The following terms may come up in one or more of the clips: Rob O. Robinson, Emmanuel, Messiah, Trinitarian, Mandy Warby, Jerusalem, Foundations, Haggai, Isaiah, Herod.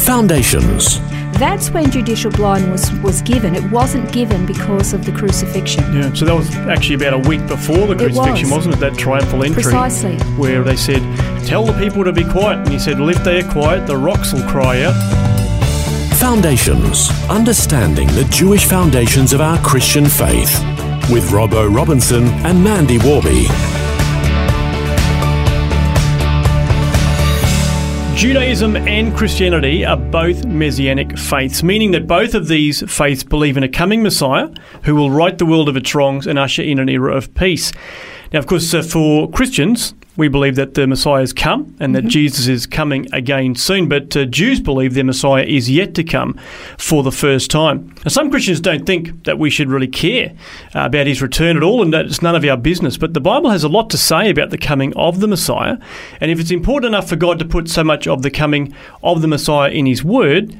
Foundations. That's when judicial blinding was given. It wasn't given because of the crucifixion. Yeah, so that was actually about a week before the crucifixion, wasn't it? That triumphal entry. Precisely. Where they said, tell the people to be quiet. And he said, well, if they're quiet, the rocks will cry out. Foundations. Understanding the Jewish foundations of our Christian faith. With Rob O. Robinson and Mandy Warby. Judaism and Christianity are both messianic faiths, meaning that both of these faiths believe in a coming Messiah who will right the world of its wrongs and usher in an era of peace. Now, of course, for Christians, we believe that the Messiah has come and that Jesus is coming again soon, but Jews believe their Messiah is yet to come for the first time. Now, some Christians don't think that we should really care about his return at all, and that it's none of our business, but the Bible has a lot to say about the coming of the Messiah, and if it's important enough for God to put so much of the coming of the Messiah in his word,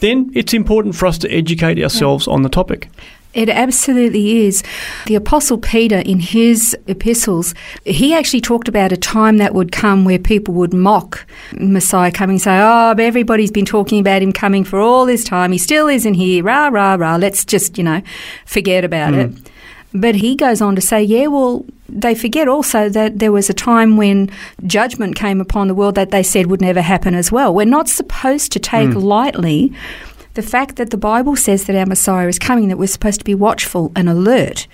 then it's important for us to educate ourselves on the topic. It absolutely is. The Apostle Peter, in his epistles, he actually talked about a time that would come where people would mock Messiah coming, say, oh, everybody's been talking about him coming for all this time. He still isn't here. Rah, rah, rah. Let's just, forget about it. But he goes on to say, they forget also that there was a time when judgment came upon the world that they said would never happen as well. We're not supposed to take lightly the fact that the Bible says that our Messiah is coming, that we're supposed to be watchful and alert.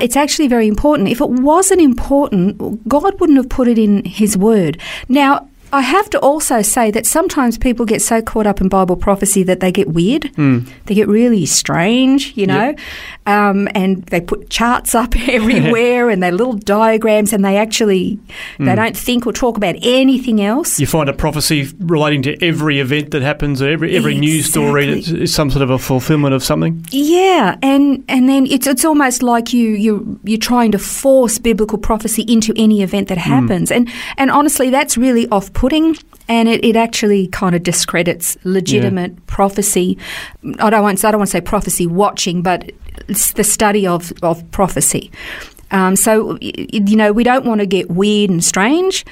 It's actually very important. If it wasn't important, God wouldn't have put it in his word. Now, I have to also say that sometimes people get so caught up in Bible prophecy that they get weird. They get really strange, Yep. And they put charts up everywhere and they're little diagrams, and they actually they don't think or talk about anything else. You find a prophecy relating to every event that happens, every news story is some sort of a fulfillment of something. Yeah, and then it's almost like you're trying to force biblical prophecy into any event that happens. And honestly, that's really off-putting, and it actually kind of discredits legitimate prophecy. I don't want to say prophecy watching, but it's the study of prophecy. So we don't want to get weird and strange,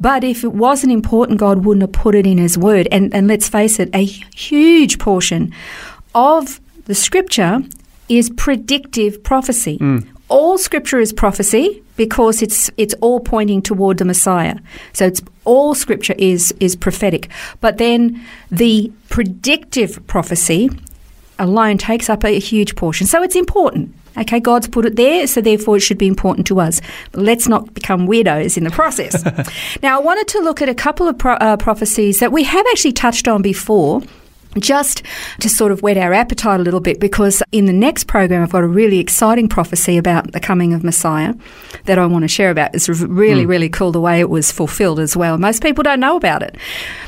but if it wasn't important, God wouldn't have put it in his word. And let's face it, a huge portion of the scripture is predictive prophecy. All scripture is prophecy because it's all pointing toward the Messiah. So it's all scripture is prophetic. But then the predictive prophecy alone takes up a huge portion. So it's important. Okay, God's put it there, so therefore it should be important to us. Let's not become weirdos in the process. Now, I wanted to look at a couple of prophecies that we have actually touched on before, just to sort of whet our appetite a little bit, because in the next program, I've got a really exciting prophecy about the coming of Messiah that I want to share about. It's really, really cool the way it was fulfilled as well. Most people don't know about it.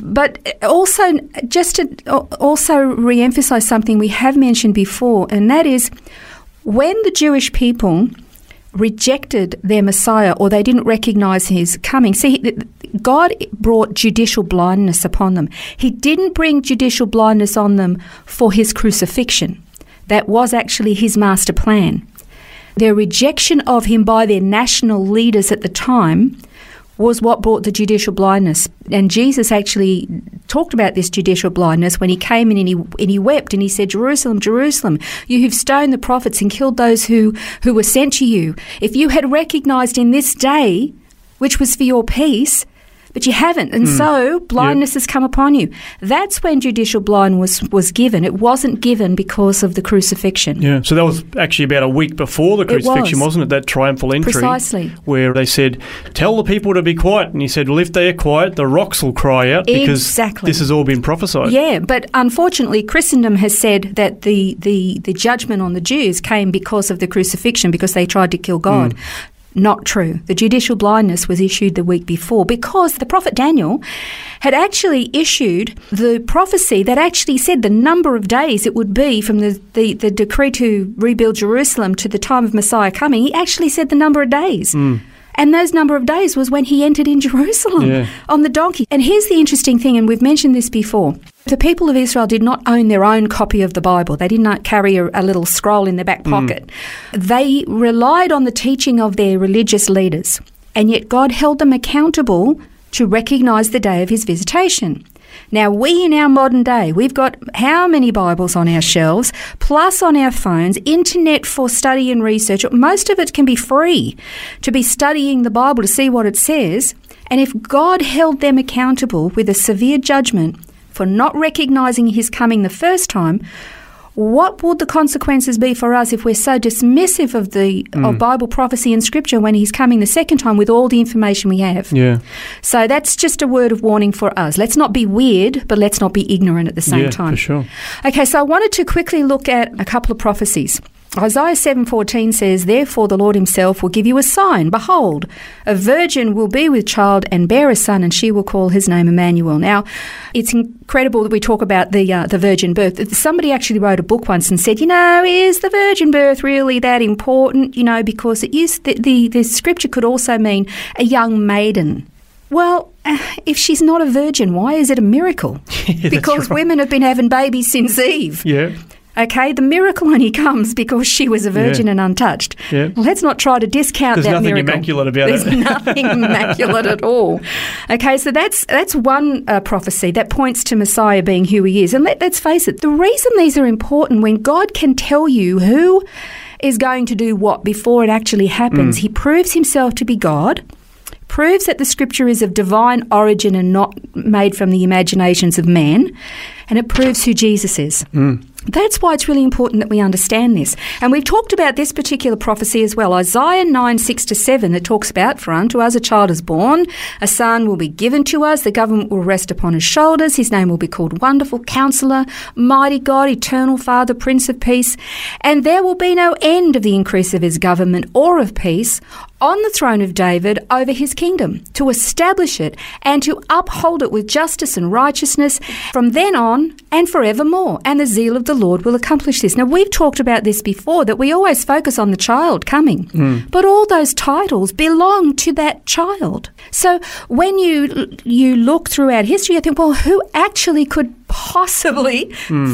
But also, just to also re-emphasize something we have mentioned before, and that is when the Jewish people rejected their Messiah, or they didn't recognize his coming. See, God brought judicial blindness upon them. He didn't bring judicial blindness on them for his crucifixion. That was actually his master plan. Their rejection of him by their national leaders at the time was what brought the judicial blindness. And Jesus actually talked about this judicial blindness when he came in, and he wept and he said, Jerusalem, Jerusalem, you who've stoned the prophets and killed those who were sent to you. If you had recognized in this day, which was for your peace, but you haven't, and so blindness has come upon you. That's when judicial blindness was given. It wasn't given because of the crucifixion. Yeah, so that was actually about a week before the crucifixion, wasn't it? That triumphal entry. Precisely. Where they said, tell the people to be quiet. And he said, well, if they are quiet, the rocks will cry out, because this has all been prophesied. Yeah, but unfortunately, Christendom has said that the judgment on the Jews came because of the crucifixion, because they tried to kill God. not true. The judicial blindness was issued the week before because the prophet Daniel had actually issued the prophecy that actually said the number of days it would be from the decree to rebuild Jerusalem to the time of Messiah coming. He actually said the number of days. Mm. And those number of days was when he entered in Jerusalem on the donkey. And here's the interesting thing, and we've mentioned this before. The people of Israel did not own their own copy of the Bible. They did not carry a little scroll in their back pocket. Mm. They relied on the teaching of their religious leaders, and yet God held them accountable to recognise the day of his visitation. Now, we in our modern day, we've got how many Bibles on our shelves, plus on our phones, internet for study and research. Most of it can be free to be studying the Bible to see what it says. And if God held them accountable with a severe judgment for not recognizing his coming the first time, what would the consequences be for us if we're so dismissive of of Bible prophecy and Scripture when he's coming the second time with all the information we have? Yeah. So that's just a word of warning for us. Let's not be weird, but let's not be ignorant at the same time. For sure. Okay, so I wanted to quickly look at a couple of prophecies. Isaiah 7:14 says, "Therefore the Lord himself will give you a sign. Behold, a virgin will be with child and bear a son, and she will call his name Emmanuel." Now, it's incredible that we talk about the virgin birth. Somebody actually wrote a book once and said, you know, is the virgin birth really that important? You know, because it used the scripture could also mean a young maiden. Well, if she's not a virgin, why is it a miracle? Because women have been having babies since Eve. Yeah. Okay, the miracle only comes because she was a virgin and untouched. Yeah. Let's not try to discount that miracle. There's nothing immaculate about it. There's nothing immaculate at all. Okay, so that's one prophecy that points to Messiah being who he is. And let's face it, the reason these are important, when God can tell you who is going to do what before it actually happens, he proves himself to be God, proves that the Scripture is of divine origin and not made from the imaginations of man, and it proves who Jesus is. Mm. That's why it's really important that we understand this. And we've talked about this particular prophecy as well. Isaiah 9:6-7, that talks about, "For unto us a child is born, a son will be given to us, the government will rest upon his shoulders, his name will be called Wonderful Counselor, Mighty God, Eternal Father, Prince of Peace. And there will be no end of the increase of his government or of peace on the throne of David over his kingdom, to establish it and to uphold it with justice and righteousness from then on and forevermore. And the zeal of the Lord will accomplish this." Now, we've talked about this before, that we always focus on the child coming, but all those titles belong to that child. So when you look throughout history, you think, well, who actually could possibly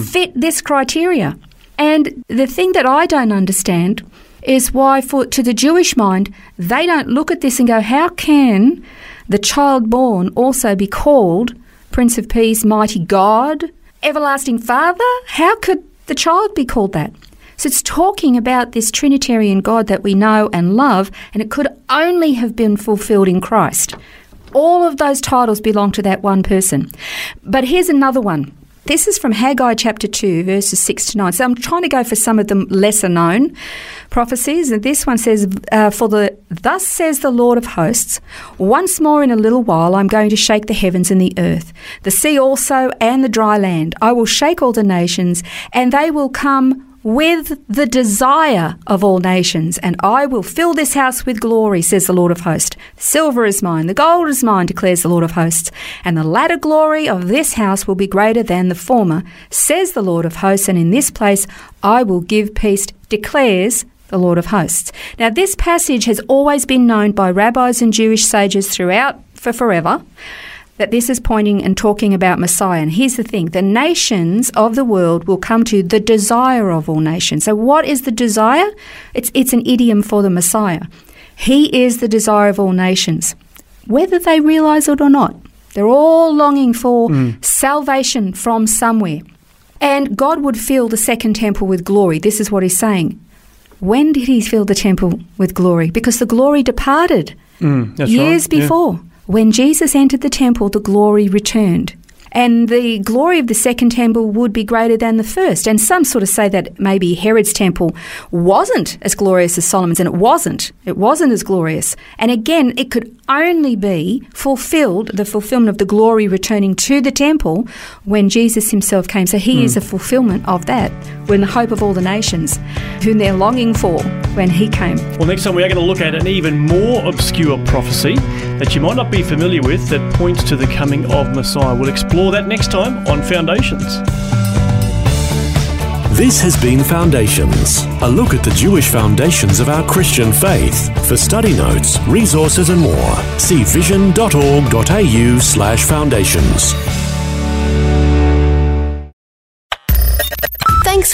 fit this criteria? And the thing that I don't understand is why, to the Jewish mind, they don't look at this and go, how can the child born also be called Prince of Peace, Mighty God, Everlasting Father? How could the child be called that? So it's talking about this Trinitarian God that we know and love, and it could only have been fulfilled in Christ. All of those titles belong to that one person. But here's another one. This is from Haggai chapter 2, verses 6-9. So I'm trying to go for some of the lesser-known prophecies. And this one says, "Thus says the Lord of hosts, once more in a little while I'm going to shake the heavens and the earth, the sea also and the dry land. I will shake all the nations, and they will come with the desire of all nations, and I will fill this house with glory, says the Lord of hosts. Silver is mine, the gold is mine, declares the Lord of hosts, and the latter glory of this house will be greater than the former, says the Lord of hosts, and in this place I will give peace, declares the Lord of hosts." Now, this passage has always been known by rabbis and Jewish sages throughout for forever, that this is pointing and talking about Messiah. And here's the thing, the nations of the world will come to the desire of all nations. So what is the desire? It's an idiom for the Messiah. He is the desire of all nations, whether they realize it or not. They're all longing for salvation from somewhere. And God would fill the second temple with glory. This is what he's saying. When did he fill the temple with glory? Because the glory departed years before. Yeah. When Jesus entered the temple, the glory returned. And the glory of the second temple would be greater than the first. And some sort of say that maybe Herod's temple wasn't as glorious as Solomon's, and it wasn't. It wasn't as glorious. And again, it could only be fulfilled, the fulfillment of the glory returning to the temple, when Jesus himself came. So he is a fulfillment of that, when the hope of all the nations, whom they're longing for. when he came. Well, next time we are going to look at an even more obscure prophecy that you might not be familiar with that points to the coming of Messiah. We'll explore that next time on Foundations. This has been Foundations, a look at the Jewish foundations of our Christian faith. For study notes, resources and more, see vision.org.au/foundations. Thanks